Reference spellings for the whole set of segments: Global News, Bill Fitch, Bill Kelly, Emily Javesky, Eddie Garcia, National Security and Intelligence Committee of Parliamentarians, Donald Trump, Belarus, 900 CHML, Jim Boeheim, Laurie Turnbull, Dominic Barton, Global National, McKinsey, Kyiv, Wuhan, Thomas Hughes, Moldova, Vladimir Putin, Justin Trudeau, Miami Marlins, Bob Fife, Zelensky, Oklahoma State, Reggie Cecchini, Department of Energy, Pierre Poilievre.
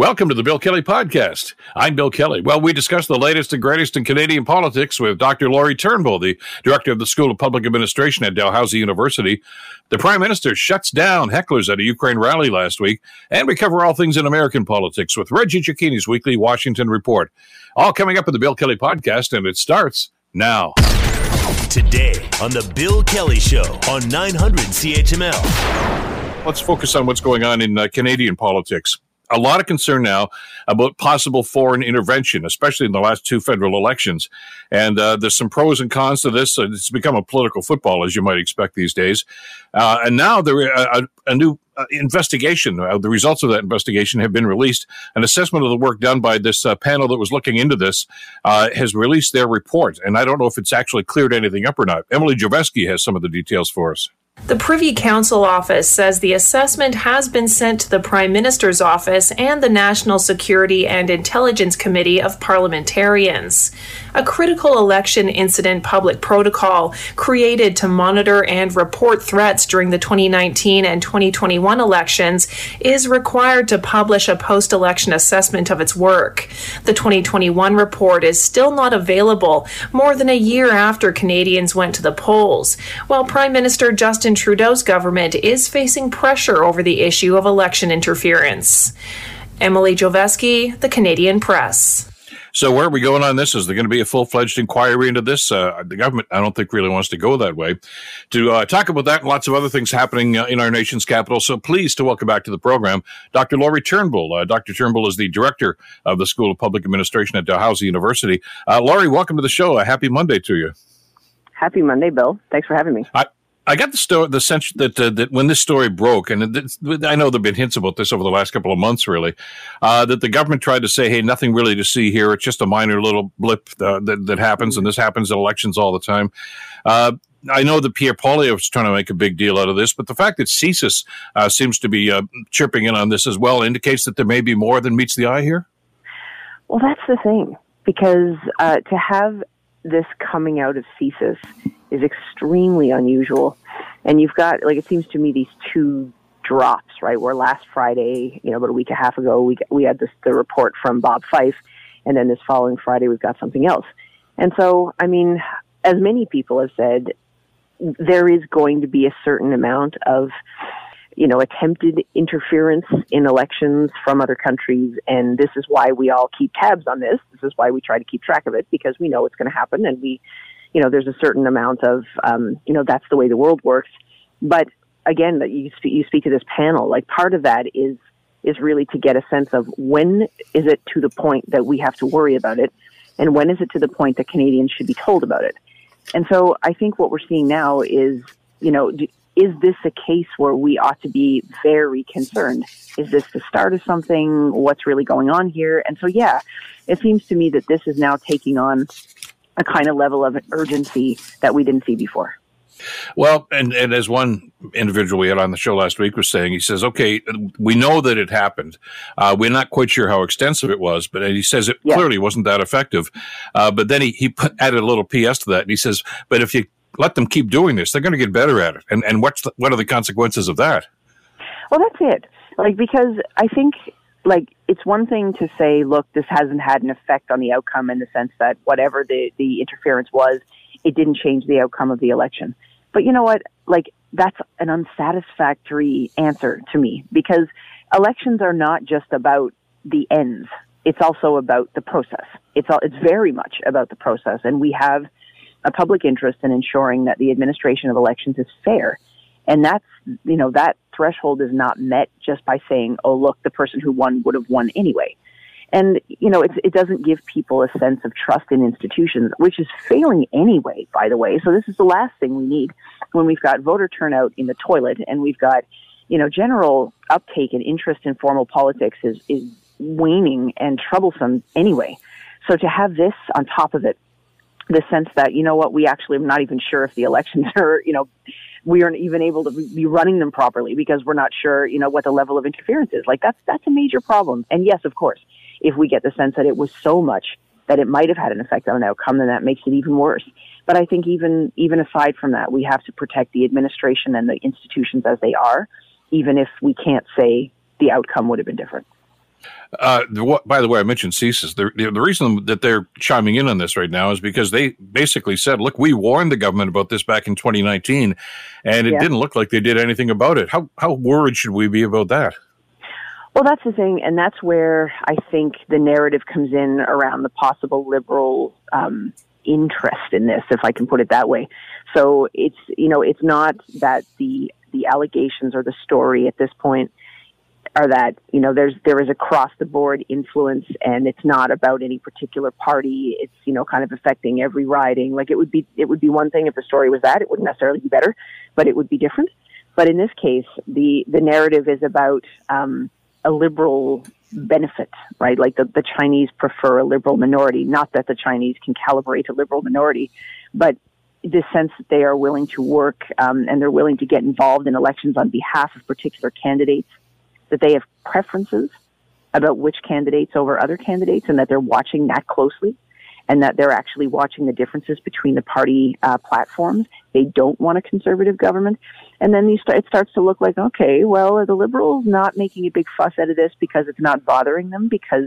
Welcome to the Bill Kelly Podcast. I'm Bill Kelly. Well, we discuss the latest and greatest in Canadian politics with Dr. Laurie Turnbull, the director of the School of Public Administration at Dalhousie University. The Prime Minister shuts down hecklers at a Ukraine rally last week. And we cover all things in American politics with Reggie Cecchini's weekly Washington Report. All coming up in the Bill Kelly Podcast, and it starts now. Today on the Bill Kelly Show on 900 CHML. Let's focus on what's going on in Canadian politics. A lot of concern now about possible foreign intervention, especially in the last two federal elections. And there's some pros and cons to this. It's become a political football, as you might expect these days. And now there a new investigation. The results of that investigation have been released. An assessment of the work done by this panel that was looking into this has released their report. And I don't know if it's actually cleared anything up or not. Emily Javesky has some of the details for us. The Privy Council Office says the assessment has been sent to the Prime Minister's Office and the National Security and Intelligence Committee of Parliamentarians. A critical election incident public protocol created to monitor and report threats during the 2019 and 2021 elections is required to publish a post-election assessment of its work. The 2021 report is still not available more than a year after Canadians went to the polls, while Prime Minister Justin Trudeau's government is facing pressure over the issue of election interference. Emily Javesky, the Canadian Press. So where are we going on this? Is there going to be a full-fledged inquiry into this? The government, I don't think, really wants to go that way. To talk about that and lots of other things happening in our nation's capital, so pleased to welcome back to the program Dr. Laurie Turnbull. Dr. Turnbull is the director of the School of Public Administration at Dalhousie University. Laurie, welcome to the show. A happy Monday to you. Happy Monday, Bill. Thanks for having me. I got the sense that when this story broke, and I know there have been hints about this over the last couple of months, really, that the government tried to say, hey, nothing really to see here. It's just a minor little blip that happens, and this happens at elections all the time. I know that Pierre Poilievre is trying to make a big deal out of this, but the fact that CSIS seems to be chirping in on this as well indicates that there may be more than meets the eye here? Well, that's the thing, because to have this coming out of CSIS is extremely unusual. And you've got, like, it seems to me, these two drops, right? Where last Friday, about a week and a half ago, we had the report from Bob Fife, and then this following Friday, we've got something else. And so, I mean, as many people have said, there is going to be a certain amount of, attempted interference in elections from other countries. And this is why we all keep tabs on this. This is why we try to keep track of it, because we know it's going to happen, and there's a certain amount of, that's the way the world works. But again, you speak to this panel, like, part of that is really to get a sense of when is it to the point that we have to worry about it, and when is it to the point that Canadians should be told about it. And so I think what we're seeing now is, is this a case where we ought to be very concerned? Is this the start of something? What's really going on here? And so, yeah, it seems to me that this is now taking on a kind of level of urgency that we didn't see before. Well, and as one individual we had on the show last week was saying, he says, okay, we know that it happened. We're not quite sure how extensive it was, but he says it clearly wasn't that effective. But then he added a little PS to that, and he says, but if you let them keep doing this, they're going to get better at it. And what are the consequences of that? Well, that's it. Because I think, it's one thing to say, look, this hasn't had an effect on the outcome, in the sense that whatever the interference was, it didn't change the outcome of the election. But you know what? That's an unsatisfactory answer to me, because elections are not just about the ends. It's also about the process. It's very much about the process. And we have a public interest in ensuring that the administration of elections is fair. And that's, that threshold is not met just by saying, oh, look, the person who won would have won anyway. And, it doesn't give people a sense of trust in institutions, which is failing anyway, by the way. So this is the last thing we need, when we've got voter turnout in the toilet, and we've got, general uptake and interest in formal politics is waning and troublesome anyway. So to have this on top of it, the sense that, we actually are not even sure if the elections are, we aren't even able to be running them properly because we're not sure, what the level of interference is. That's a major problem. And yes, of course, if we get the sense that it was so much that it might have had an effect on an outcome, then that makes it even worse. But I think even aside from that, we have to protect the administration and the institutions as they are, even if we can't say the outcome would have been different. By the way, I mentioned CSIS. The reason that they're chiming in on this right now is because they basically said, look, we warned the government about this back in 2019, and it didn't look like they did anything about it. How worried should we be about that? Well, that's the thing, and that's where I think the narrative comes in around the possible liberal interest in this, if I can put it that way. So it's, you know, it's not that the allegations or the story at this point are that, you know, there is across the board influence, and it's not about any particular party. It's, you know, kind of affecting every riding. Like it would be one thing if the story was that. It wouldn't necessarily be better, but it would be different. But in this case, the narrative is about a liberal benefit, right? Like the Chinese prefer a liberal minority. Not that the Chinese can calibrate a liberal minority, but the sense that they are willing to work and they're willing to get involved in elections on behalf of particular candidates, that they have preferences about which candidates over other candidates, and that they're watching that closely, and that they're actually watching the differences between the party platforms. They don't want a conservative government. And then it starts to look like, okay, well, are the liberals not making a big fuss out of this because it's not bothering them because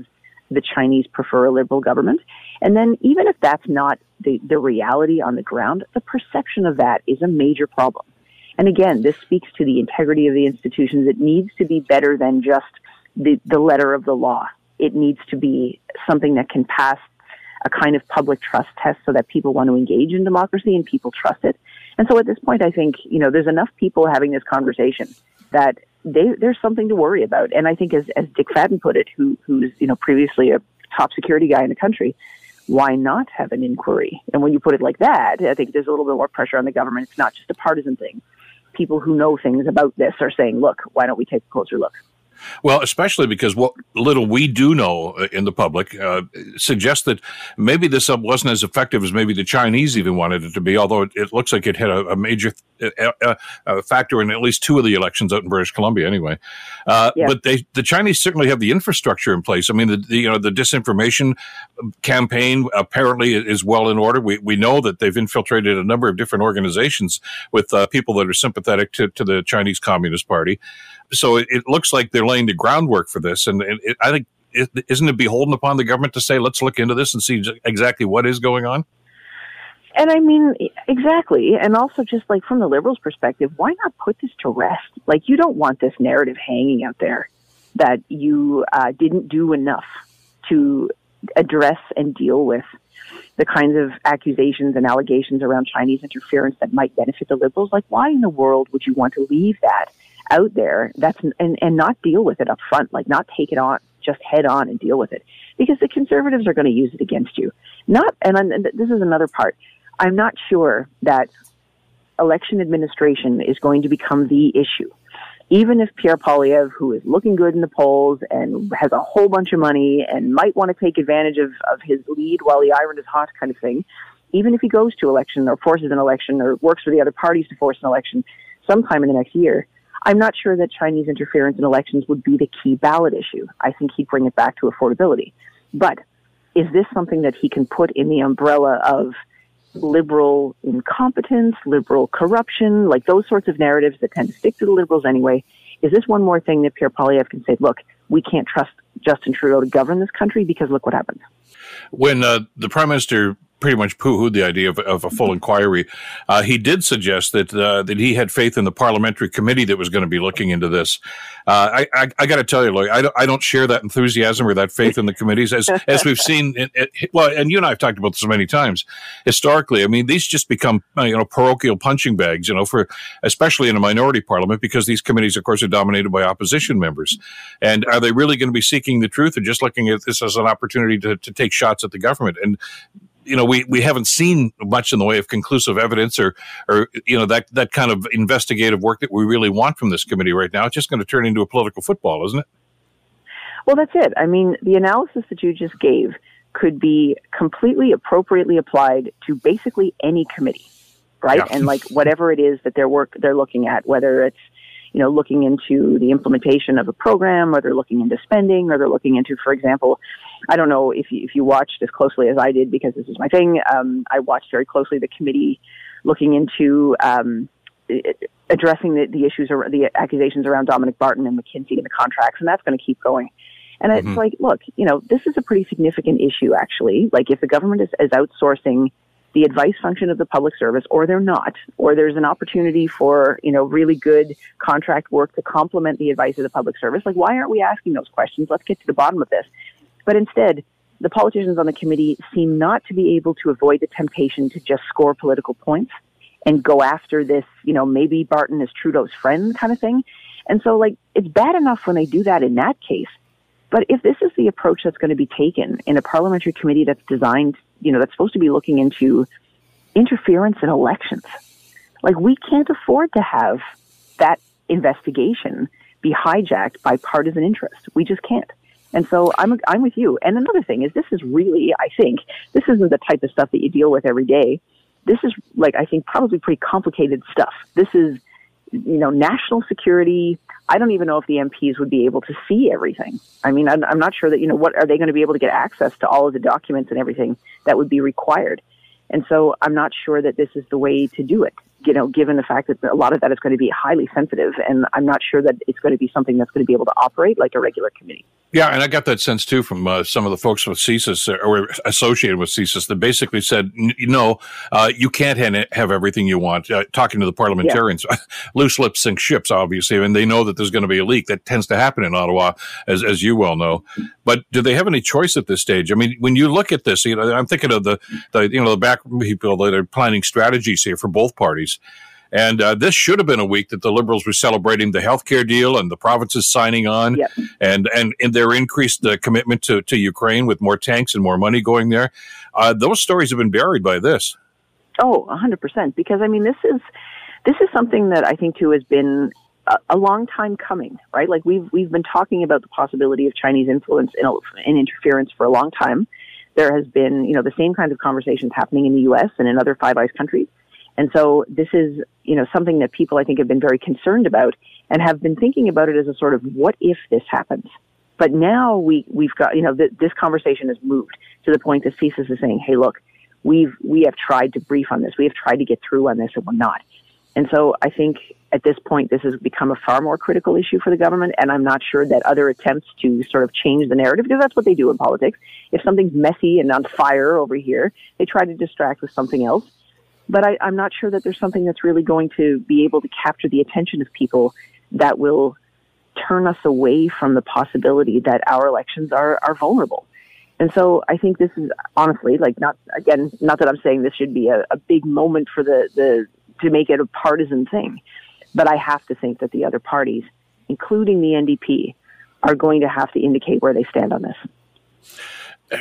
the Chinese prefer a liberal government? And then even if that's not the reality on the ground, the perception of that is a major problem. And again, this speaks to the integrity of the institutions. It needs to be better than just the letter of the law. It needs to be something that can pass a kind of public trust test so that people want to engage in democracy and people trust it. And so at this point, I think, you know, there's enough people having this conversation that there's something to worry about. And I think as Dick Fadden put it, who's, you know, previously a top security guy in the country, why not have an inquiry? And when you put it like that, I think there's a little bit more pressure on the government. It's not just a partisan thing. People who know things about this are saying, look, why don't we take a closer look? Well, especially because what little we do know in the public suggests that maybe this wasn't as effective as maybe the Chinese even wanted it to be, although it looks like it had a major factor in at least two of the elections out in British Columbia anyway. But the Chinese certainly have the infrastructure in place. I mean, the disinformation campaign apparently is well in order. We know that they've infiltrated a number of different organizations with people that are sympathetic to the Chinese Communist Party. So it looks like they're laying the groundwork for this. And I think, isn't it beholden upon the government to say, let's look into this and see exactly what is going on? And I mean, exactly. And also just like from the liberals' perspective, why not put this to rest? Like, you don't want this narrative hanging out there that you didn't do enough to address and deal with the kinds of accusations and allegations around Chinese interference that might benefit the liberals. Like, why in the world would you want to leave that out there and not deal with it up front? Like, not take it on, just head on and deal with it, because the conservatives are going to use it against you. And this is another part. I'm not sure that election administration is going to become the issue. Even if Pierre Poilievre, who is looking good in the polls and has a whole bunch of money and might want to take advantage of his lead while the iron is hot kind of thing, even if he goes to election or forces an election or works for the other parties to force an election sometime in the next year, I'm not sure that Chinese interference in elections would be the key ballot issue. I think he'd bring it back to affordability. But is this something that he can put in the umbrella of liberal incompetence, liberal corruption, like those sorts of narratives that tend to stick to the liberals anyway? Is this one more thing that Pierre Poilievre can say, look, we can't trust Justin Trudeau to govern this country because look what happened? When the Prime Minister pretty much poo-hooed the idea of a full inquiry, he did suggest that he had faith in the parliamentary committee that was going to be looking into this. I got to tell you, Laurie, I don't share that enthusiasm or that faith in the committees, as we've seen. And you and I have talked about this many times. Historically, I mean, these just become parochial punching bags, for especially in a minority parliament, because these committees, of course, are dominated by opposition members. And are they really going to be seeking the truth, or just looking at this as an opportunity to take shots at the government? And we haven't seen much in the way of conclusive evidence or that kind of investigative work that we really want from this committee right now. It's just going to turn into a political football, isn't it? Well, that's it. I mean, the analysis that you just gave could be completely appropriately applied to basically any committee, right? Yeah. And like whatever it is that they're looking at, whether it's, looking into the implementation of a program, or they're looking into spending, or they're looking into, for example, I don't know if you watched as closely as I did, because this is my thing. I watched very closely the committee looking into addressing the issues or the accusations around Dominic Barton and McKinsey and the contracts, and that's going to keep going. And it's like, look, you know, this is a pretty significant issue, actually. Like, if the government is outsourcing the advice function of the public service, or they're not, or there's an opportunity for, you know, really good contract work to complement the advice of the public service, like, why aren't we asking those questions? Let's get to the bottom of this. But instead, the politicians on the committee seem not to be able to avoid the temptation to just score political points and go after this, you know, maybe Barton is Trudeau's friend kind of thing. And so, like, it's bad enough when they do that in that case. But if this is the approach that's going to be taken in a parliamentary committee that's designed, you know, that's supposed to be looking into interference in elections, like, we can't afford to have that investigation be hijacked by partisan interest. We just can't. And so I'm with you. And another thing is, this is really, I think, this isn't the type of stuff that you deal with every day. This is, like, I think, probably pretty complicated stuff. This is, you know, national security. I don't even know if the MPs would be able to see everything. I mean, I'm not sure that, you know, what are they going to be able to get access to all of the documents and everything that would be required. And so I'm not sure that this is the way to do it, you know, given the fact that a lot of that is going to be highly sensitive. And I'm not sure that it's going to be something that's going to be able to operate like a regular committee. Yeah, and I got that sense, too, from some of the folks with CSIS or associated with CSIS that basically said, no, you can't have everything you want. Talking to the parliamentarians, loose lips sink ships, obviously, and they know that there's going to be a leak. That tends to happen in Ottawa, as you well know. But do they have any choice at this stage? I mean, when you look at this, you know, I'm thinking of the back people that are planning strategies here for both parties. And this should have been a week that the Liberals were celebrating the healthcare deal and the provinces signing on and their increased commitment to Ukraine with more tanks and more money going there. Those stories have been buried by this. Oh, 100%. Because, I mean, this is something that I think, too, has been a long time coming, right? Like, we've been talking about the possibility of Chinese influence and interference for a long time. There has been, you know, the same kinds of conversations happening in the U.S. and in other Five Eyes countries. And so this is, you know, something that people, I think, have been very concerned about and have been thinking about it as a sort of, what if this happens? But now we've got, you know, this conversation has moved to the point that CSIS is saying, hey, look, we have tried to brief on this. We have tried to get through on this, and we're not. And so I think at this point, this has become a far more critical issue for the government. And I'm not sure that other attempts to sort of change the narrative, because that's what they do in politics. If something's messy and on fire over here, they try to distract with something else. But I'm not sure that there's something that's really going to be able to capture the attention of people that will turn us away from the possibility that our elections are vulnerable. And so I think this is, honestly, like, not that I'm saying this should be a big moment for to make it a partisan thing, but I have to think that the other parties, including the NDP, are going to have to indicate where they stand on this.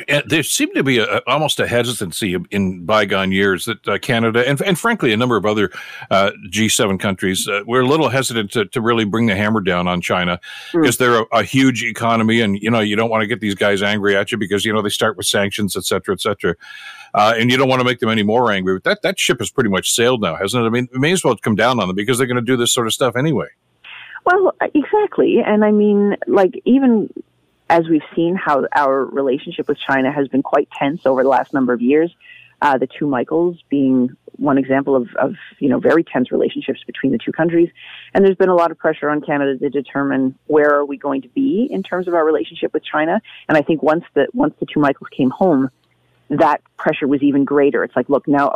And there seemed to be almost a hesitancy in bygone years that Canada and frankly, a number of other G7 countries were a little hesitant to really bring the hammer down on China because they're a huge economy. And, you know, you don't want to get these guys angry at you because, you know, they start with sanctions, et cetera, et cetera. And you don't want to make them any more angry. But that ship has pretty much sailed now, hasn't it? I mean, it may as well come down on them because they're going to do this sort of stuff anyway. Well, exactly. And I mean, like, even as we've seen how our relationship with China has been quite tense over the last number of years, the two Michaels being one example of, you know, very tense relationships between the two countries. And there's been a lot of pressure on Canada to determine where are we going to be in terms of our relationship with China. And I think once the two Michaels came home, that pressure was even greater. It's like, look, now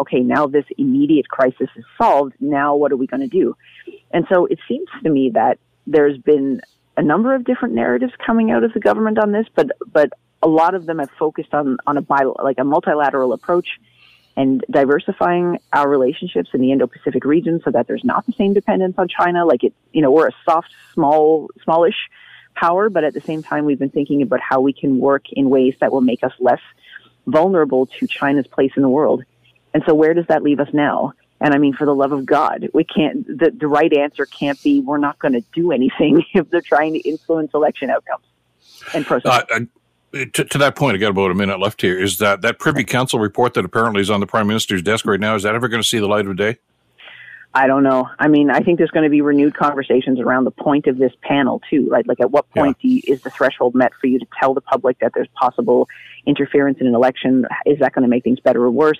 this immediate crisis is solved. Now what are we going to do? And so it seems to me that there's been a number of different narratives coming out of the government on this, but a lot of them have focused on a multilateral approach and diversifying our relationships in the Indo-Pacific region so that there's not the same dependence on China. Like, it, you know, we're a soft, smallish power, but at the same time, we've been thinking about how we can work in ways that will make us less vulnerable to China's place in the world. And so where does that leave us now? And I mean, for the love of God, we can't, the right answer can't be, we're not going to do anything if they're trying to influence election outcomes and process. To that point, I got about a minute left here. Is that Privy Council report that apparently is on the Prime Minister's desk right now, is that ever going to see the light of day? I don't know. I mean, I think there's going to be renewed conversations around the point of this panel, too, right? Like, at what point is the threshold met for you to tell the public that there's possible interference in an election? Is that going to make things better or worse?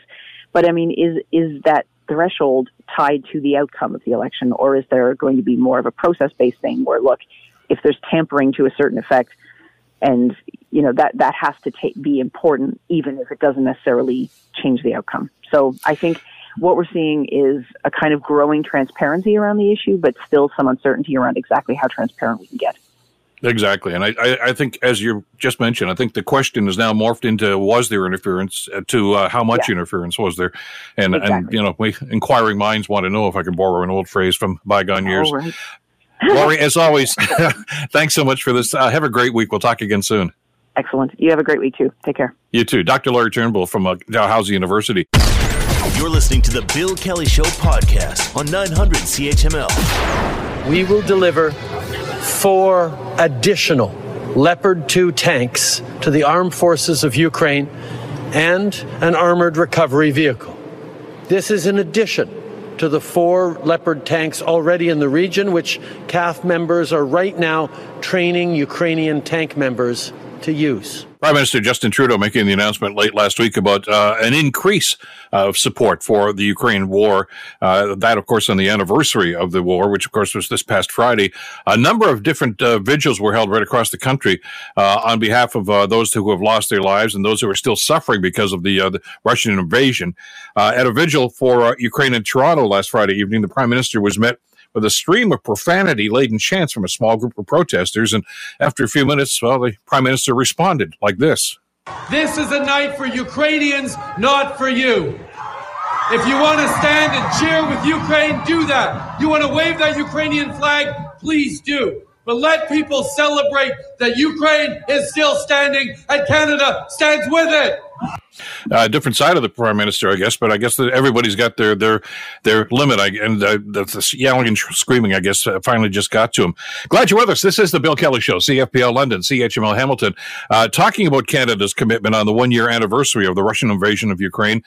But I mean, is that threshold tied to the outcome of the election, or is there going to be more of a process-based thing where, look, if there's tampering to a certain effect, And, you know, that has to be important, even if it doesn't necessarily change the outcome. So I think what we're seeing is a kind of growing transparency around the issue, but still some uncertainty around exactly how transparent we can get. Exactly. And I think, as you just mentioned, I think the question has now morphed into, was there interference, to how much interference was there? And, and you know, inquiring minds want to know, if I can borrow an old phrase from bygone years. Right. Laurie, as always, thanks so much for this. Have a great week. We'll talk again soon. Excellent. You have a great week, too. Take care. You too. Dr. Laurie Turnbull from Dalhousie University. You're listening to the Bill Kelly Show podcast on 900 CHML. We will deliver 4 additional Leopard 2 tanks to the armed forces of Ukraine and an armored recovery vehicle. This is in addition to the 4 Leopard tanks already in the region, which CAF members are right now training Ukrainian tank members to use. Prime Minister Justin Trudeau making the announcement late last week about an increase of support for the Ukraine war. That, of course, on the anniversary of the war, which, of course, was this past Friday. A number of different vigils were held right across the country on behalf of those who have lost their lives and those who are still suffering because of the Russian invasion. At a vigil for Ukraine in Toronto last Friday evening, the Prime Minister was met with a stream of profanity-laden chants from a small group of protesters. And after a few minutes, well, the Prime Minister responded like this. This is a night for Ukrainians, not for you. If you want to stand and cheer with Ukraine, do that. You want to wave that Ukrainian flag, please do. But let people celebrate that Ukraine is still standing and Canada stands with it. Different side of the Prime Minister, I guess, but I guess that everybody's got their limit. The yelling and screaming, I guess, finally just got to him. Glad you're with us. This is the Bill Kelly Show, CFPL London, CHML Hamilton, talking about Canada's commitment on the one-year anniversary of the Russian invasion of Ukraine.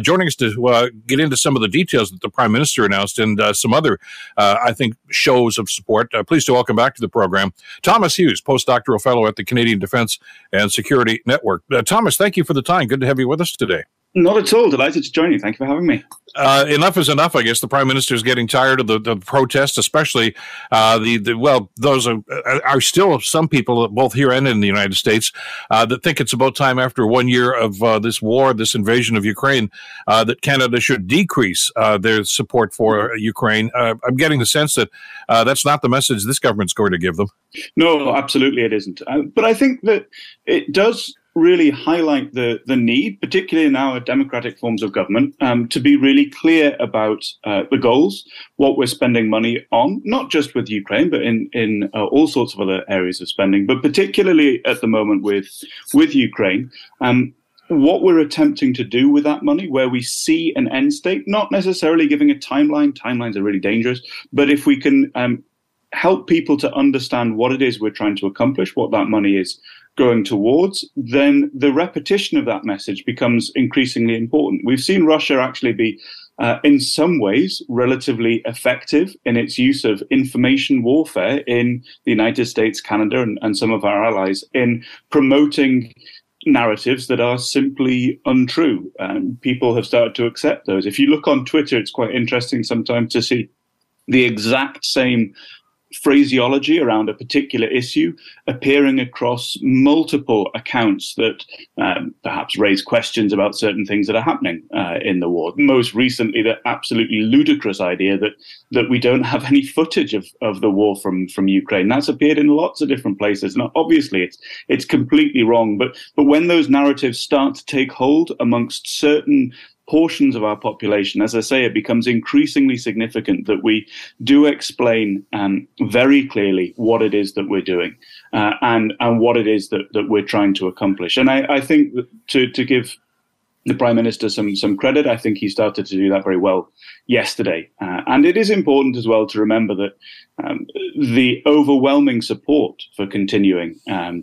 Joining us to get into some of the details that the Prime Minister announced and some other, I think, shows of support. Pleased to welcome back to the program Thomas Hughes, postdoctoral fellow at the Canadian Defense and Security Network. Thomas, thank you for the time. Good to have you with us today. Not at all. Delighted to join you. Thank you for having me. Enough is enough, I guess. The Prime Minister is getting tired of the protests, especially those are still some people, both here and in the United States, that think it's about time, after 1 year of this war, this invasion of Ukraine, that Canada should decrease their support for Ukraine. I'm getting the sense that that's not the message this government's going to give them. No, absolutely it isn't. But I think that it does really highlight the need, particularly in our democratic forms of government, to be really clear about the goals, what we're spending money on, not just with Ukraine, but in all sorts of other areas of spending, but particularly at the moment with Ukraine, what we're attempting to do with that money, where we see an end state, not necessarily giving a timeline. Timelines are really dangerous, but if we can help people to understand what it is we're trying to accomplish, what that money is going towards, then the repetition of that message becomes increasingly important. We've seen Russia actually be, in some ways, relatively effective in its use of information warfare in the United States, Canada, and some of our allies in promoting narratives that are simply untrue. And people have started to accept those. If you look on Twitter, it's quite interesting sometimes to see the exact same phraseology around a particular issue appearing across multiple accounts that perhaps raise questions about certain things that are happening in the war. Most recently, the absolutely ludicrous idea that we don't have any footage of the war from Ukraine. That's appeared in lots of different places. Now, obviously, it's completely wrong. But when those narratives start to take hold amongst certain portions of our population, as I say, it becomes increasingly significant that we do explain very clearly what it is that we're doing and what it is that we're trying to accomplish. And I think to give the Prime Minister some credit, I think he started to do that very well yesterday. And it is important as well to remember that the overwhelming support for continuing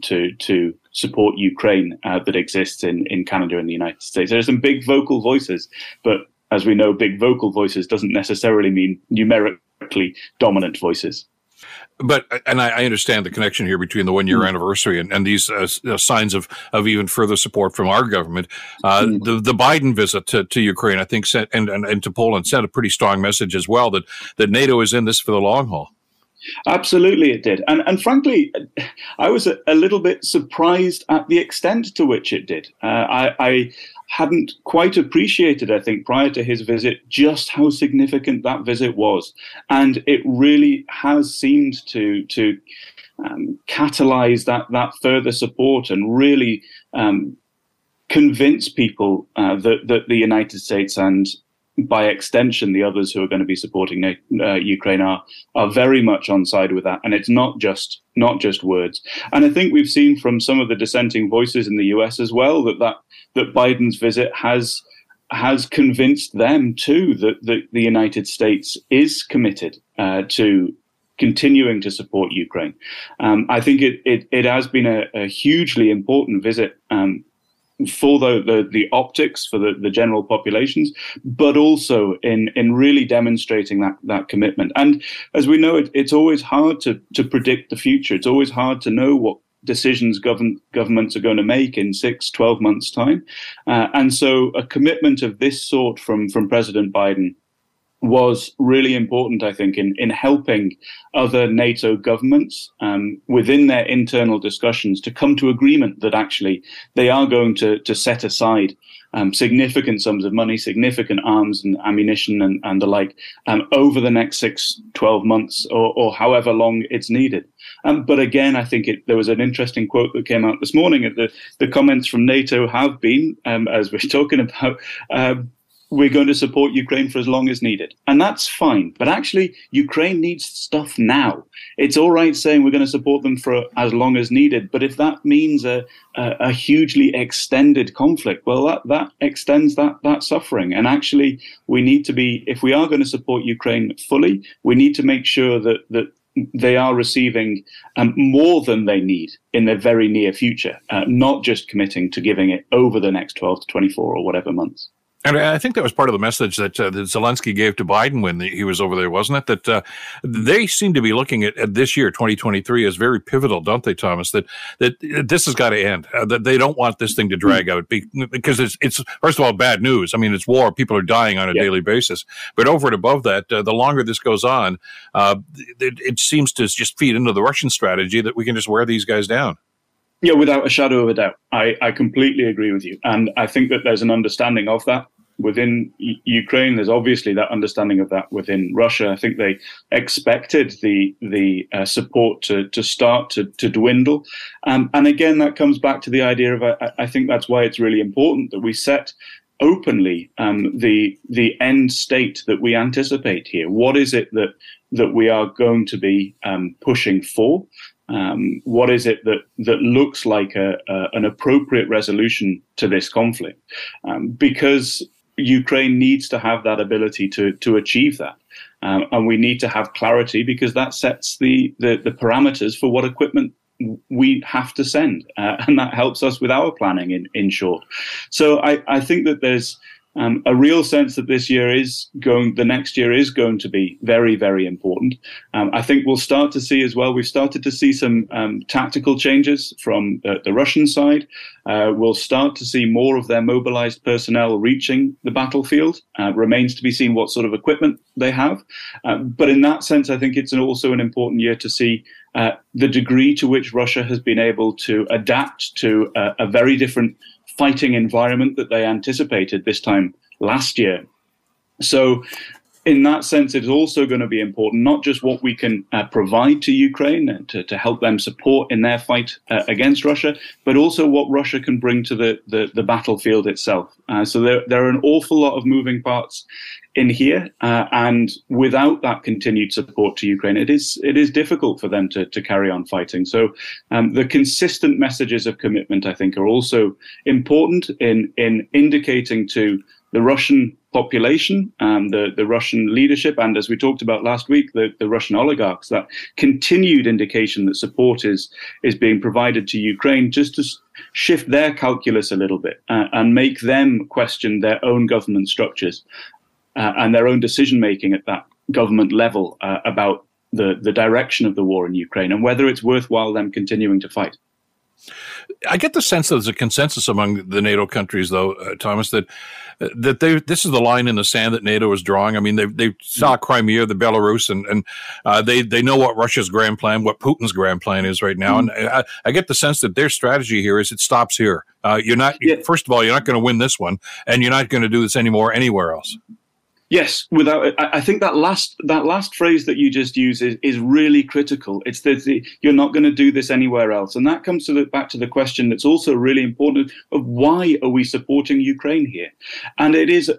to support Ukraine that exists in Canada and the United States. There are some big vocal voices, but as we know, big vocal voices doesn't necessarily mean numerically dominant voices. But, and I understand the connection here between the one-year anniversary and these signs of even further support from our government. The Biden visit to Ukraine, I think, sent, and to Poland sent a pretty strong message as well that NATO is in this for the long haul. Absolutely it did. And frankly, I was a little bit surprised at the extent to which it did. I hadn't quite appreciated, I think, prior to his visit, just how significant that visit was. And it really has seemed to catalyze that further support and really convince people that the United States and, by extension, the others who are going to be supporting Ukraine are very much on side with that. And it's not just words. And I think we've seen from some of the dissenting voices in the US as well that Biden's visit has convinced them too that the United States is committed to continuing to support Ukraine. I think it has been a hugely important visit for the optics, for the general populations, but also in really demonstrating that commitment. And as we know, it's always hard to predict the future. It's always hard to know what decisions governments are going to make in 6-12 months' time. And so a commitment of this sort from President Biden was really important, I think, in helping other NATO governments within their internal discussions to come to agreement that actually they are going to set aside significant sums of money, significant arms and ammunition and the like over the next 6-12 months or however long it's needed. But again, I think there was an interesting quote that came out this morning. The comments from NATO have been, as we're talking about, we're going to support Ukraine for as long as needed. And that's fine. But actually, Ukraine needs stuff now. It's all right saying we're going to support them for as long as needed. But if that means a hugely extended conflict, well, that extends that suffering. And actually, we need to be, if we are going to support Ukraine fully, we need to make sure that they are receiving more than they need in the very near future, not just committing to giving it over the next 12 to 24 or whatever months. And I think that was part of the message that Zelensky gave to Biden when he was over there, wasn't it? That they seem to be looking at this year, 2023, as very pivotal, don't they, Thomas? That this has got to end. That they don't want this thing to drag out because it's first of all bad news. I mean, it's war; people are dying on a daily basis. But over and above that, the longer this goes on, it seems to just feed into the Russian strategy that we can just wear these guys down. Yeah, without a shadow of a doubt, I completely agree with you, and I think that there's an understanding of that within Ukraine. There's obviously that understanding of that within Russia. I think they expected the support to start to dwindle. And again, that comes back to the idea of, I think that's why it's really important that we set openly the end state that we anticipate here. What is it that we are going to be pushing for? What is it that looks like an appropriate resolution to this conflict? Because Ukraine needs to have that ability to achieve that. And we need to have clarity because that sets the parameters for what equipment we have to send. And that helps us with our planning, in short. So I think that there's a real sense that the next year is going to be very, very important. I think we'll start to see as well, we've started to see some tactical changes from the Russian side. We'll start to see more of their mobilized personnel reaching the battlefield. Remains to be seen what sort of equipment they have. But in that sense, I think it's also an important year to see the degree to which Russia has been able to adapt to a very different fighting environment that they anticipated this time last year. So in that sense, it's also going to be important, not just what we can provide to Ukraine to help them support in their fight against Russia, but also what Russia can bring to the battlefield itself. So there are an awful lot of moving parts in here. And without that continued support to Ukraine, it is difficult for them to carry on fighting. So the consistent messages of commitment, I think, are also important in indicating to the Russian population, the Russian leadership, and as we talked about last week, the Russian oligarchs, that continued indication that support is being provided to Ukraine, just to shift their calculus a little bit and make them question their own government structures and their own decision-making at that government level about the direction of the war in Ukraine and whether it's worthwhile them continuing to fight. I get the sense that there's a consensus among the NATO countries, though, Thomas, that this is the line in the sand that NATO is drawing. I mean, they saw Crimea, the Belarus, and they know what Russia's grand plan, what Putin's grand plan is right now. And I get the sense that their strategy here is it stops here. First of all, you're not going to win this one, and you're not going to do this anymore anywhere else. Yes, I think that last phrase that you just used is really critical. It's that you're not going to do this anywhere else, and that comes back to the question that's also really important of why are we supporting Ukraine here? And it is,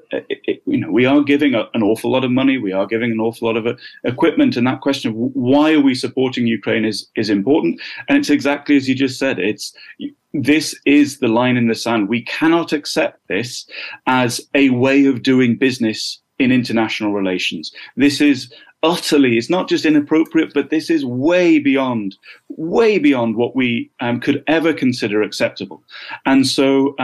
we are giving an awful lot of money, we are giving an awful lot of equipment, and that question of why are we supporting Ukraine is important. And it's exactly as you just said. This is the line in the sand. We cannot accept this as a way of doing business in international relations. This is it's not just inappropriate, but this is way beyond what we could ever consider acceptable. And so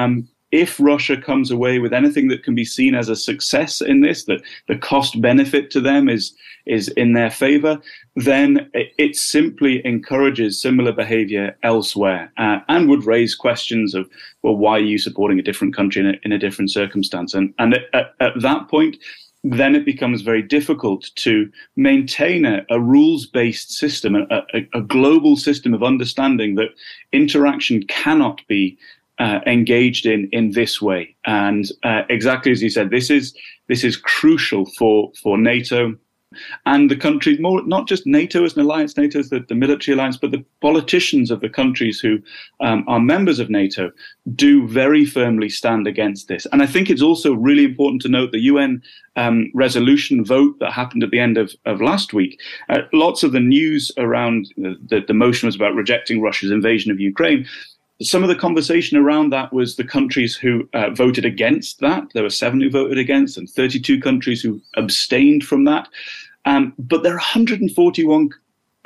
if Russia comes away with anything that can be seen as a success in this, that the cost benefit to them is in their favor, then it simply encourages similar behavior elsewhere and would raise questions of, well, why are you supporting a different country in a different circumstance? And at that point, then it becomes very difficult to maintain a rules-based system, a global system of understanding that interaction cannot be engaged in this way. And exactly as you said, this is crucial for NATO and the countries, more not just NATO as an alliance, NATO as the military alliance, but the politicians of the countries who are members of NATO do very firmly stand against this. And I think it's also really important to note the UN resolution vote that happened at the end of last week. Lots of the news around the motion was about rejecting Russia's invasion of Ukraine. Some of the conversation around that was the countries who voted against that. There were 7 who voted against and 32 countries who abstained from that. But there are 141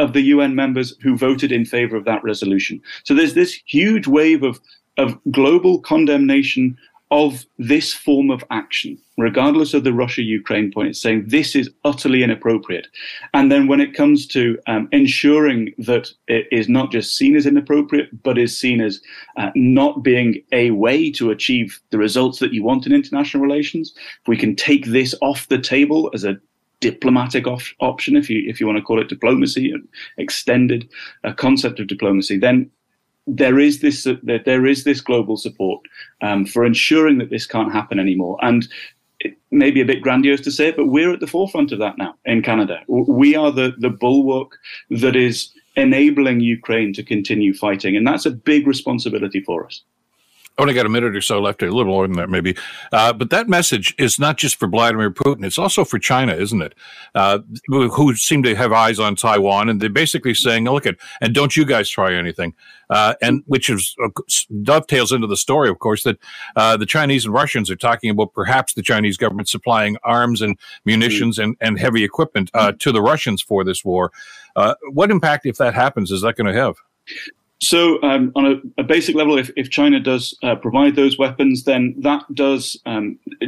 of the UN members who voted in favor of that resolution. So there's this huge wave of global condemnation of this form of action, regardless of the Russia-Ukraine point. It's saying this is utterly inappropriate. And then when it comes to ensuring that it is not just seen as inappropriate, but is seen as not being a way to achieve the results that you want in international relations, if we can take this off the table as a diplomatic option, if you want to call it diplomacy, an extended concept of diplomacy, then there is this global support for ensuring that this can't happen anymore. And it may be a bit grandiose to say it, but we're at the forefront of that now in Canada. We are the bulwark that is enabling Ukraine to continue fighting, and that's a big responsibility for us. I only got a minute or so left, a little more than that maybe. But that message is not just for Vladimir Putin. It's also for China, isn't it? Who seem to have eyes on Taiwan. And they're basically saying, and don't you guys try anything. And which is dovetails into the story, of course, that the Chinese and Russians are talking about perhaps the Chinese government supplying arms and munitions and heavy equipment to the Russians for this war. What impact, if that happens, is that going to have? So on a basic level, if China does provide those weapons, then that does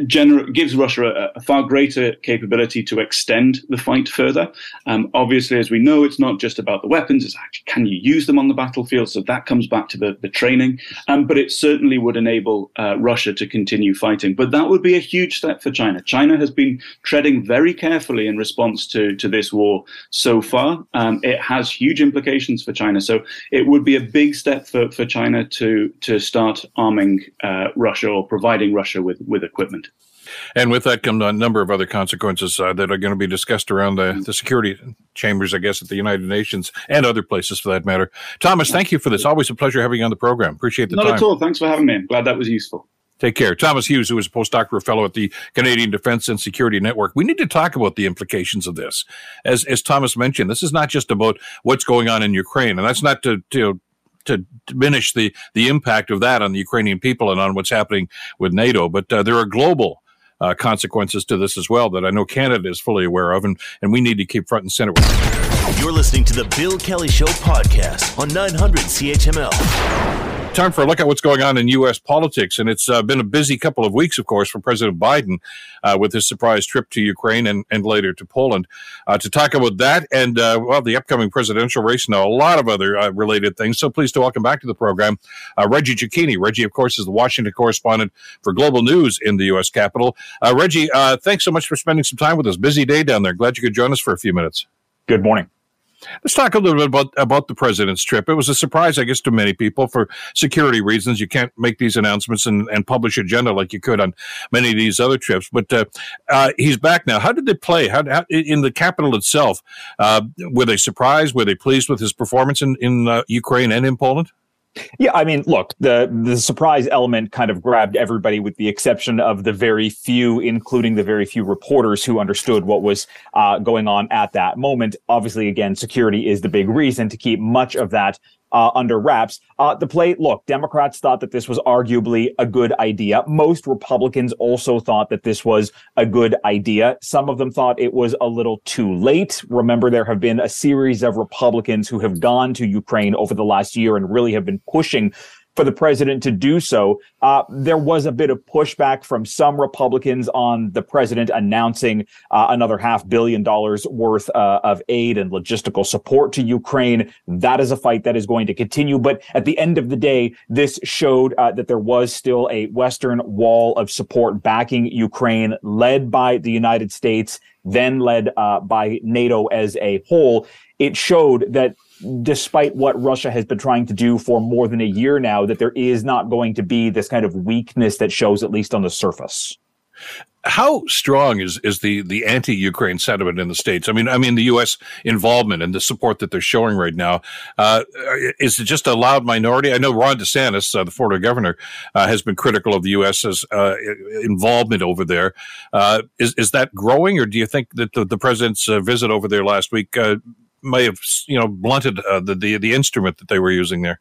gives Russia a far greater capability to extend the fight further. Obviously, as we know, it's not just about the weapons. It's actually, can you use them on the battlefield? So that comes back to the training. But it certainly would enable Russia to continue fighting. But that would be a huge step for China. China has been treading very carefully in response to this war so far. It has huge implications for China. So it would be a big step for China to start arming Russia or providing Russia with equipment. And with that come a number of other consequences that are going to be discussed around the security chambers, I guess, at the United Nations and other places for that matter. Thomas, thank you for this. Always a pleasure having you on the program. Appreciate the time. Not at all. Thanks for having me. I'm glad that was useful. Take care. Thomas Hughes, who is a postdoctoral fellow at the Canadian Defense and Security Network. We need to talk about the implications of this. As Thomas mentioned, this is not just about what's going on in Ukraine, and that's not to diminish the impact of that on the Ukrainian people and on what's happening with NATO, but there are global consequences to this as well that I know Canada is fully aware of, and we need to keep front and center with. You're listening to the Bill Kelly Show podcast on 900 CHML. time for a look at what's going on in U.S. politics. And it's been a busy couple of weeks, of course, for President Biden with his surprise trip to Ukraine and later to Poland. To talk about that and, well, the upcoming presidential race and a lot of other related things. So pleased to welcome back to the program Reggie Cecchini. Reggie, of course, is the Washington correspondent for Global News in the U.S. Capitol. Reggie, thanks so much for spending some time with us. Busy day down there. Glad you could join us for a few minutes. Good morning. Let's talk a little bit about the president's trip. It was a surprise, I guess, to many people for security reasons. You can't make these announcements and publish agenda like you could on many of these other trips. But he's back now. How did they play? How in the Capitol itself, were they surprised? Were they pleased with his performance in Ukraine and in Poland? Yeah, I mean, look, the surprise element kind of grabbed everybody with the exception of the very few, including the very few reporters who understood what was going on at that moment. Obviously, again, security is the big reason to keep much of that under wraps. The play, look, Democrats thought that this was arguably a good idea. Most Republicans also thought that this was a good idea. Some of them thought it was a little too late. Remember, there have been a series of Republicans who have gone to Ukraine over the last year and really have been pushing for the president to do so. There was a bit of pushback from some Republicans on the president announcing another $500 million worth of aid and logistical support to Ukraine. That is a fight that is going to continue. But at the end of the day, this showed that there was still a Western wall of support backing Ukraine, led by the United States, then led by NATO as a whole. It showed that despite what Russia has been trying to do for more than a year now, that there is not going to be this kind of weakness that shows, at least on the surface. How strong is the anti-Ukraine sentiment in the States? I mean, the U.S. involvement and the support that they're showing right now, is it just a loud minority? I know Ron DeSantis, the Florida governor, has been critical of the U.S.'s involvement over there. Is that growing, or do you think that the president's visit over there last week may have, blunted the instrument that they were using there?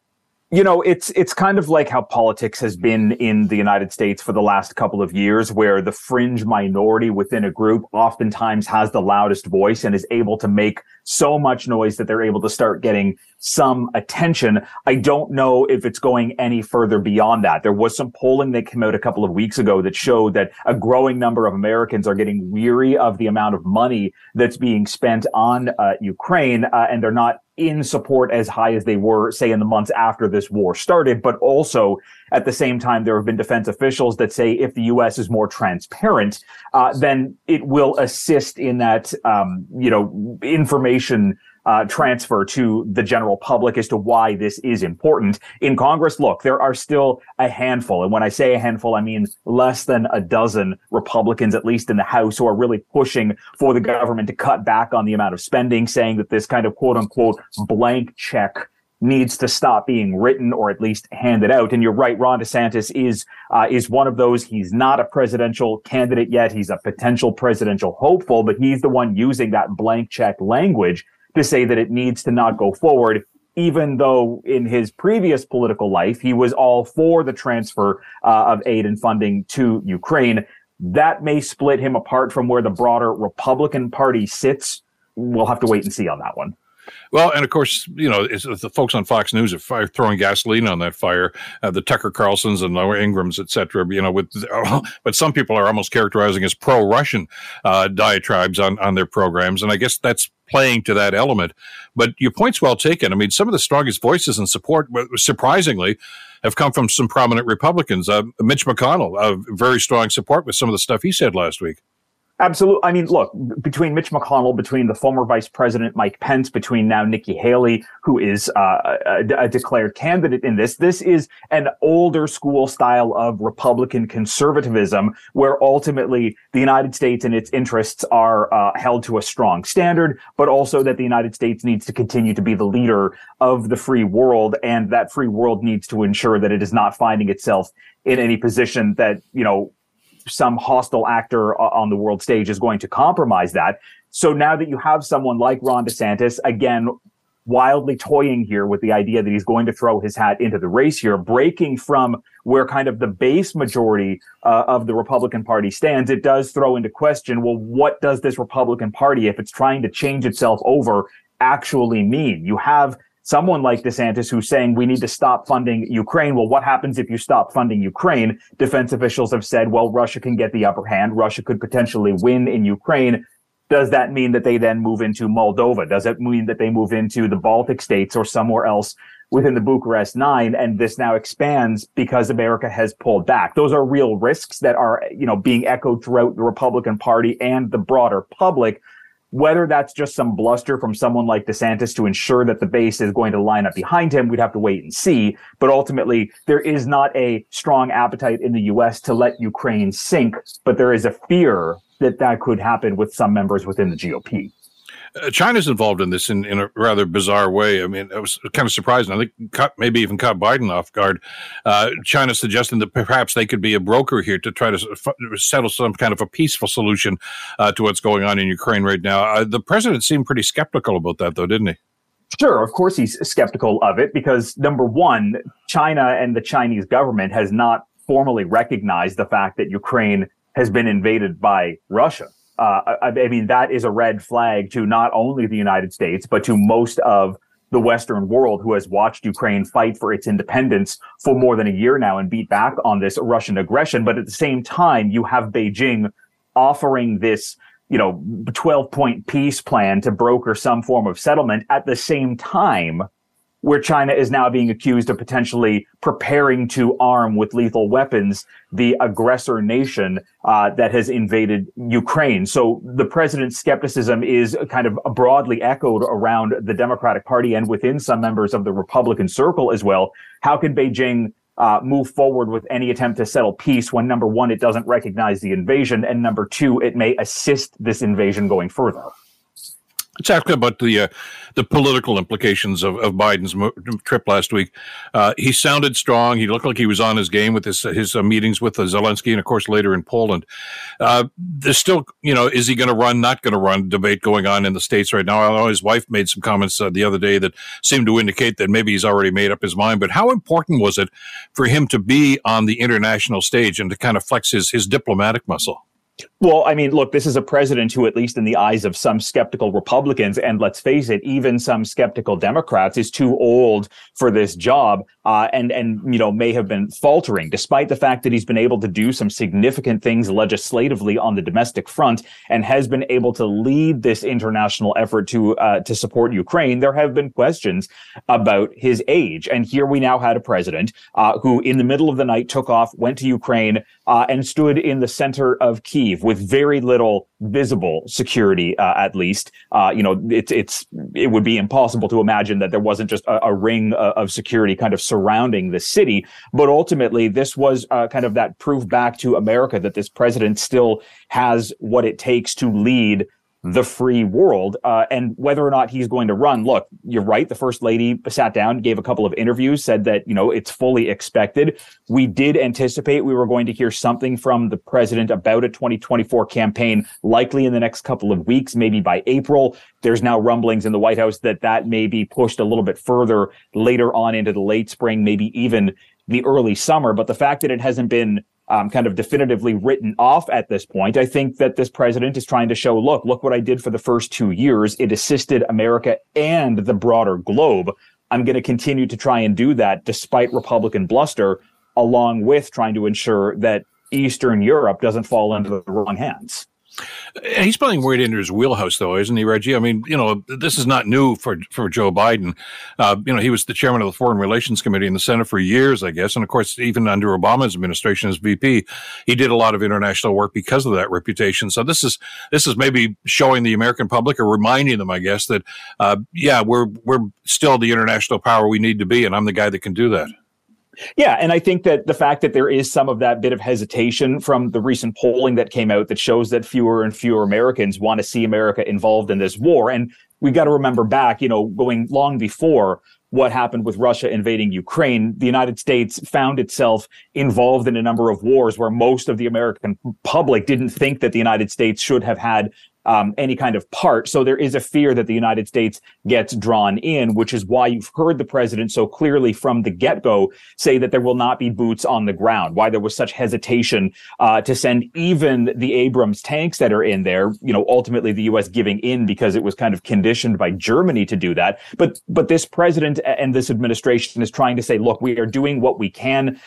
You know, it's kind of like how politics has been in the United States for the last couple of years, where the fringe minority within a group oftentimes has the loudest voice and is able to make so much noise that they're able to start getting some attention. I don't know if it's going any further beyond that. There was some polling that came out a couple of weeks ago that showed that a growing number of Americans are getting weary of the amount of money that's being spent on Ukraine, and they're not in support as high as they were, say, in the months after this war started. But also, at the same time, there have been defense officials that say if the U.S. is more transparent, then it will assist in that, information transfer to the general public as to why this is important. In Congress, look, there are still a handful, and when I say a handful, I mean less than a dozen Republicans, at least in the House, who are really pushing for the government to cut back on the amount of spending, saying that this kind of quote-unquote blank check needs to stop being written or at least handed out. And you're right, Ron DeSantis is one of those. He's not a presidential candidate yet. He's a potential presidential hopeful, but he's the one using that blank check language to say that it needs to not go forward, even though in his previous political life, he was all for the transfer of aid and funding to Ukraine. That may split him apart from where the broader Republican Party sits. We'll have to wait and see on that one. Well, and of course, the folks on Fox News are throwing gasoline on that fire, the Tucker Carlsons and Laura Ingrams, et cetera, but some people are almost characterizing as pro-Russian diatribes on their programs. And I guess that's playing to that element. But your point's well taken. I mean, some of the strongest voices in support, surprisingly, have come from some prominent Republicans. Mitch McConnell, very strong support with some of the stuff he said last week. Absolutely. I mean, look, between Mitch McConnell, between the former Vice President Mike Pence, between now Nikki Haley, who is a declared candidate in this is an older school style of Republican conservatism, where ultimately the United States and its interests are held to a strong standard, but also that the United States needs to continue to be the leader of the free world, and that free world needs to ensure that it is not finding itself in any position that, some hostile actor on the world stage is going to compromise that. So now that you have someone like Ron DeSantis, again, wildly toying here with the idea that he's going to throw his hat into the race here, breaking from where kind of the base majority of the Republican Party stands, it does throw into question, well, what does this Republican Party, if it's trying to change itself over, actually mean? You have someone like DeSantis who's saying we need to stop funding Ukraine. Well, what happens if you stop funding Ukraine? Defense officials have said, well, Russia can get the upper hand. Russia could potentially win in Ukraine. Does that mean that they then move into Moldova? Does it mean that they move into the Baltic states or somewhere else within the Bucharest Nine? And this now expands because America has pulled back. Those are real risks that are, you know, being echoed throughout the Republican Party and the broader public. Whether that's just some bluster from someone like DeSantis to ensure that the base is going to line up behind him, we'd have to wait and see. But ultimately, there is not a strong appetite in the U.S. to let Ukraine sink, but there is a fear that that could happen with some members within the GOP. China's involved in this in a rather bizarre way. I mean, I was kind of surprised, and I think maybe even caught Biden off guard. China suggesting that perhaps they could be a broker here to try to settle some kind of a peaceful solution to what's going on in Ukraine right now. The president seemed pretty skeptical about that, though, didn't he? Sure, of course he's skeptical of it because, number one, China and the Chinese government has not formally recognized the fact that Ukraine has been invaded by Russia. I mean, that is a red flag to not only the United States, but to most of the Western world who has watched Ukraine fight for its independence for more than a year now and beat back on this Russian aggression. But at the same time, you have Beijing offering this, you know, 12-point peace plan to broker some form of settlement at the same time where China is now being accused of potentially preparing to arm with lethal weapons the aggressor nation that has invaded Ukraine. So the president's skepticism is kind of broadly echoed around the Democratic Party and within some members of the Republican circle as well. How can Beijing move forward with any attempt to settle peace when, number one, it doesn't recognize the invasion, and number two, it may assist this invasion going further? Let's ask about the political implications of Biden's trip last week. He sounded strong. He looked like he was on his game with his meetings with Zelensky and, of course, later in Poland. There's still, you know, is he going to run, not going to run debate going on in the States right now. I know his wife made some comments the other day that seemed to indicate that maybe he's already made up his mind. But how important was it for him to be on the international stage and to kind of flex his diplomatic muscle? Well, I mean, look, this is a president who, at least in the eyes of some skeptical Republicans, and let's face it, even some skeptical Democrats, is too old for this job and you know, may have been faltering, despite the fact that he's been able to do some significant things legislatively on the domestic front and has been able to lead this international effort to support Ukraine. There have been questions about his age. And here we now had a president who, in the middle of the night, took off, went to Ukraine and stood in the center of Kyiv with very little visible security, at least. You know, it would be impossible to imagine that there wasn't just a ring of security kind of surrounding the city. But ultimately, this was kind of that proof back to America that this president still has what it takes to lead the free world. And whether or not he's going to run, look, you're right. The first lady sat down, gave a couple of interviews, said that, you know, it's fully expected. We did anticipate we were going to hear something from the president about a 2024 campaign, likely in the next couple of weeks, maybe by April. There's now rumblings in the White House that that may be pushed a little bit further later on into the late spring, maybe even the early summer. But the fact that it hasn't been kind of definitively written off at this point, I think that this president is trying to show, look what I did for the first 2 years. It assisted America and the broader globe. I'm going to continue to try and do that despite Republican bluster, along with trying to ensure that Eastern Europe doesn't fall into the wrong hands. He's playing right into his wheelhouse, though, isn't he, Reggie? I mean, you know, this is not new for Joe Biden. You know, he was the chairman of the Foreign Relations Committee in the Senate for years, I guess. And, of course, even under Obama's administration as VP, he did a lot of international work because of that reputation. So this is maybe showing the American public or reminding them, I guess, that, yeah, we're still the international power we need to be, and I'm the guy that can do that. Yeah, and I think that the fact that there is some of that bit of hesitation from the recent polling that came out that shows that fewer and fewer Americans want to see America involved in this war. And we got to remember back, you know, going long before what happened with Russia invading Ukraine, the United States found itself involved in a number of wars where most of the American public didn't think that the United States should have had any kind of part. So there is a fear that the United States gets drawn in, which is why you've heard the president so clearly from the get-go say that there will not be boots on the ground, why there was such hesitation to send even the Abrams tanks that are in there, you know, ultimately the U.S. giving in because it was kind of conditioned by Germany to do that. But this president and this administration is trying to say, look, we are doing what we can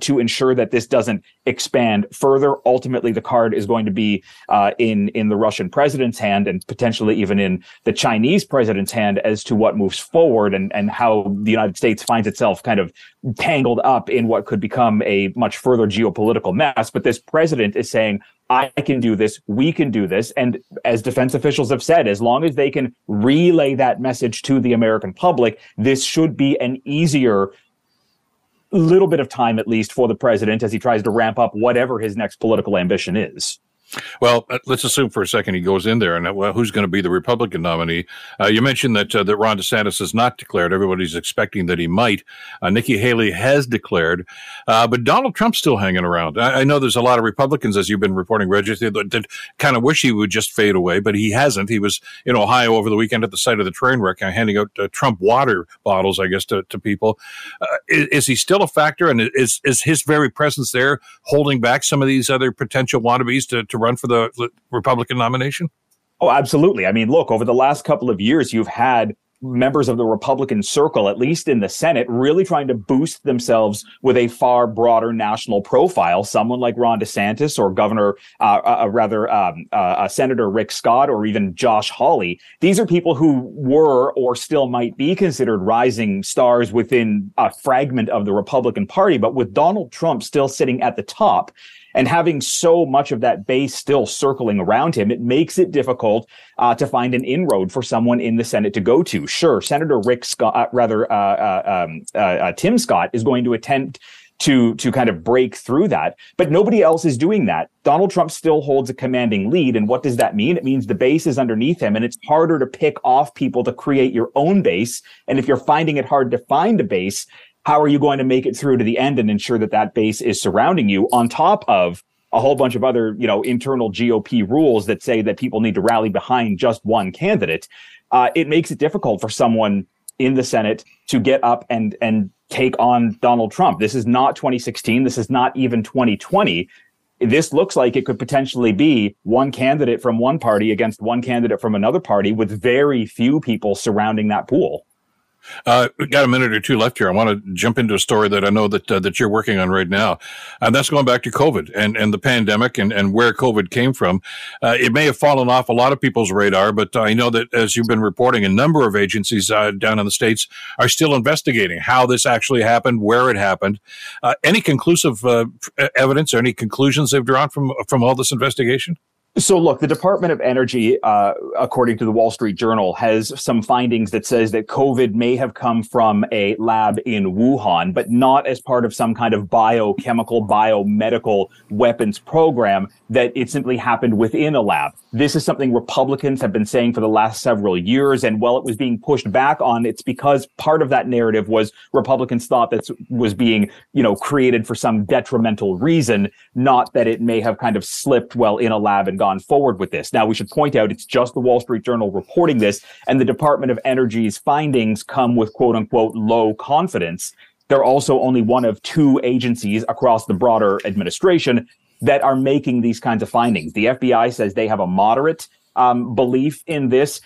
to ensure that this doesn't expand further. Ultimately, the card is going to be in the Russian president's hand and potentially even in the Chinese president's hand as to what moves forward and how the United States finds itself kind of tangled up in what could become a much further geopolitical mess. But this president is saying, I can do this. We can do this. And as defense officials have said, as long as they can relay that message to the American public, this should be an easier little bit of time, at least, for the president as he tries to ramp up whatever his next political ambition is. Well, let's assume for a second he goes in there, and well, who's going to be the Republican nominee? You mentioned that Ron DeSantis has not declared. Everybody's expecting that he might. Nikki Haley has declared, but Donald Trump's still hanging around. I know there's a lot of Republicans, as you've been reporting, Reggie, that kind of wish he would just fade away, but he hasn't. He was in Ohio over the weekend at the site of the train wreck, handing out Trump water bottles, I guess, to people. Is he still a factor, and is his very presence there holding back some of these other potential wannabes to run for the Republican nomination? Oh, absolutely. I mean, look, over the last couple of years, you've had members of the Republican circle, at least in the Senate, really trying to boost themselves with a far broader national profile. Someone like Ron DeSantis or Senator Rick Scott or even Josh Hawley. These are people who were or still might be considered rising stars within a fragment of the Republican Party. But with Donald Trump still sitting at the top, and having so much of that base still circling around him, it makes it difficult to find an inroad for someone in the Senate to go to. Sure, Senator Rick Scott, Tim Scott is going to attempt to kind of break through that, but nobody else is doing that. Donald Trump still holds a commanding lead. And what does that mean? It means the base is underneath him, and it's harder to pick off people to create your own base. And if you're finding it hard to find a base, how are you going to make it through to the end and ensure that that base is surrounding you, on top of a whole bunch of other, you know, internal GOP rules that say that people need to rally behind just one candidate? It makes it difficult for someone in the Senate to get up and take on Donald Trump. This is not 2016. This is not even 2020. This looks like it could potentially be one candidate from one party against one candidate from another party, with very few people surrounding that pool. We've got a minute or two left here. I want to jump into a story that I know that you're working on right now, and that's going back to COVID and the pandemic and where COVID came from. It may have fallen off a lot of people's radar, but I know that, as you've been reporting, a number of agencies down in the States are still investigating how this actually happened, where it happened. Any conclusive evidence or any conclusions they've drawn from all this investigation? So look, the Department of Energy, according to the Wall Street Journal, has some findings that says that COVID may have come from a lab in Wuhan, but not as part of some kind of biochemical, biomedical weapons program, that it simply happened within a lab. This is something Republicans have been saying for the last several years. And while it was being pushed back on, it's because part of that narrative was Republicans thought that was being, you know, created for some detrimental reason, not that it may have kind of slipped well in a lab and gone forward with this. Now, we should point out it's just the Wall Street Journal reporting this, and the Department of Energy's findings come with, quote unquote, low confidence. They're also only one of two agencies across the broader administration that are making these kinds of findings. The FBI says they have a moderate belief in this.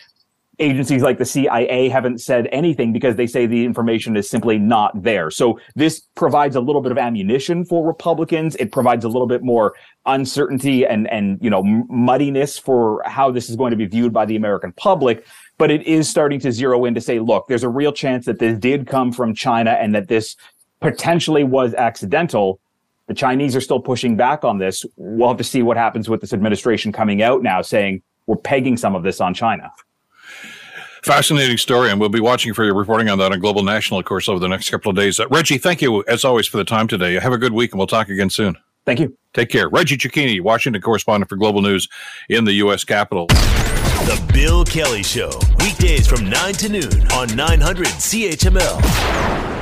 Agencies like the CIA haven't said anything because they say the information is simply not there. So this provides a little bit of ammunition for Republicans. It provides a little bit more uncertainty and you know, muddiness for how this is going to be viewed by the American public. But it is starting to zero in to say, look, there's a real chance that this did come from China and that this potentially was accidental. The Chinese are still pushing back on this. We'll have to see what happens with this administration coming out now saying we're pegging some of this on China. Fascinating story, and we'll be watching for your reporting on that on Global National, of course, over the next couple of days. Reggie, thank you, as always, for the time today. Have a good week, and we'll talk again soon. Thank you. Take care. Reggie Cecchini, Washington correspondent for Global News in the U.S. Capitol. The Bill Kelly Show, weekdays from 9 to noon on 900 CHML.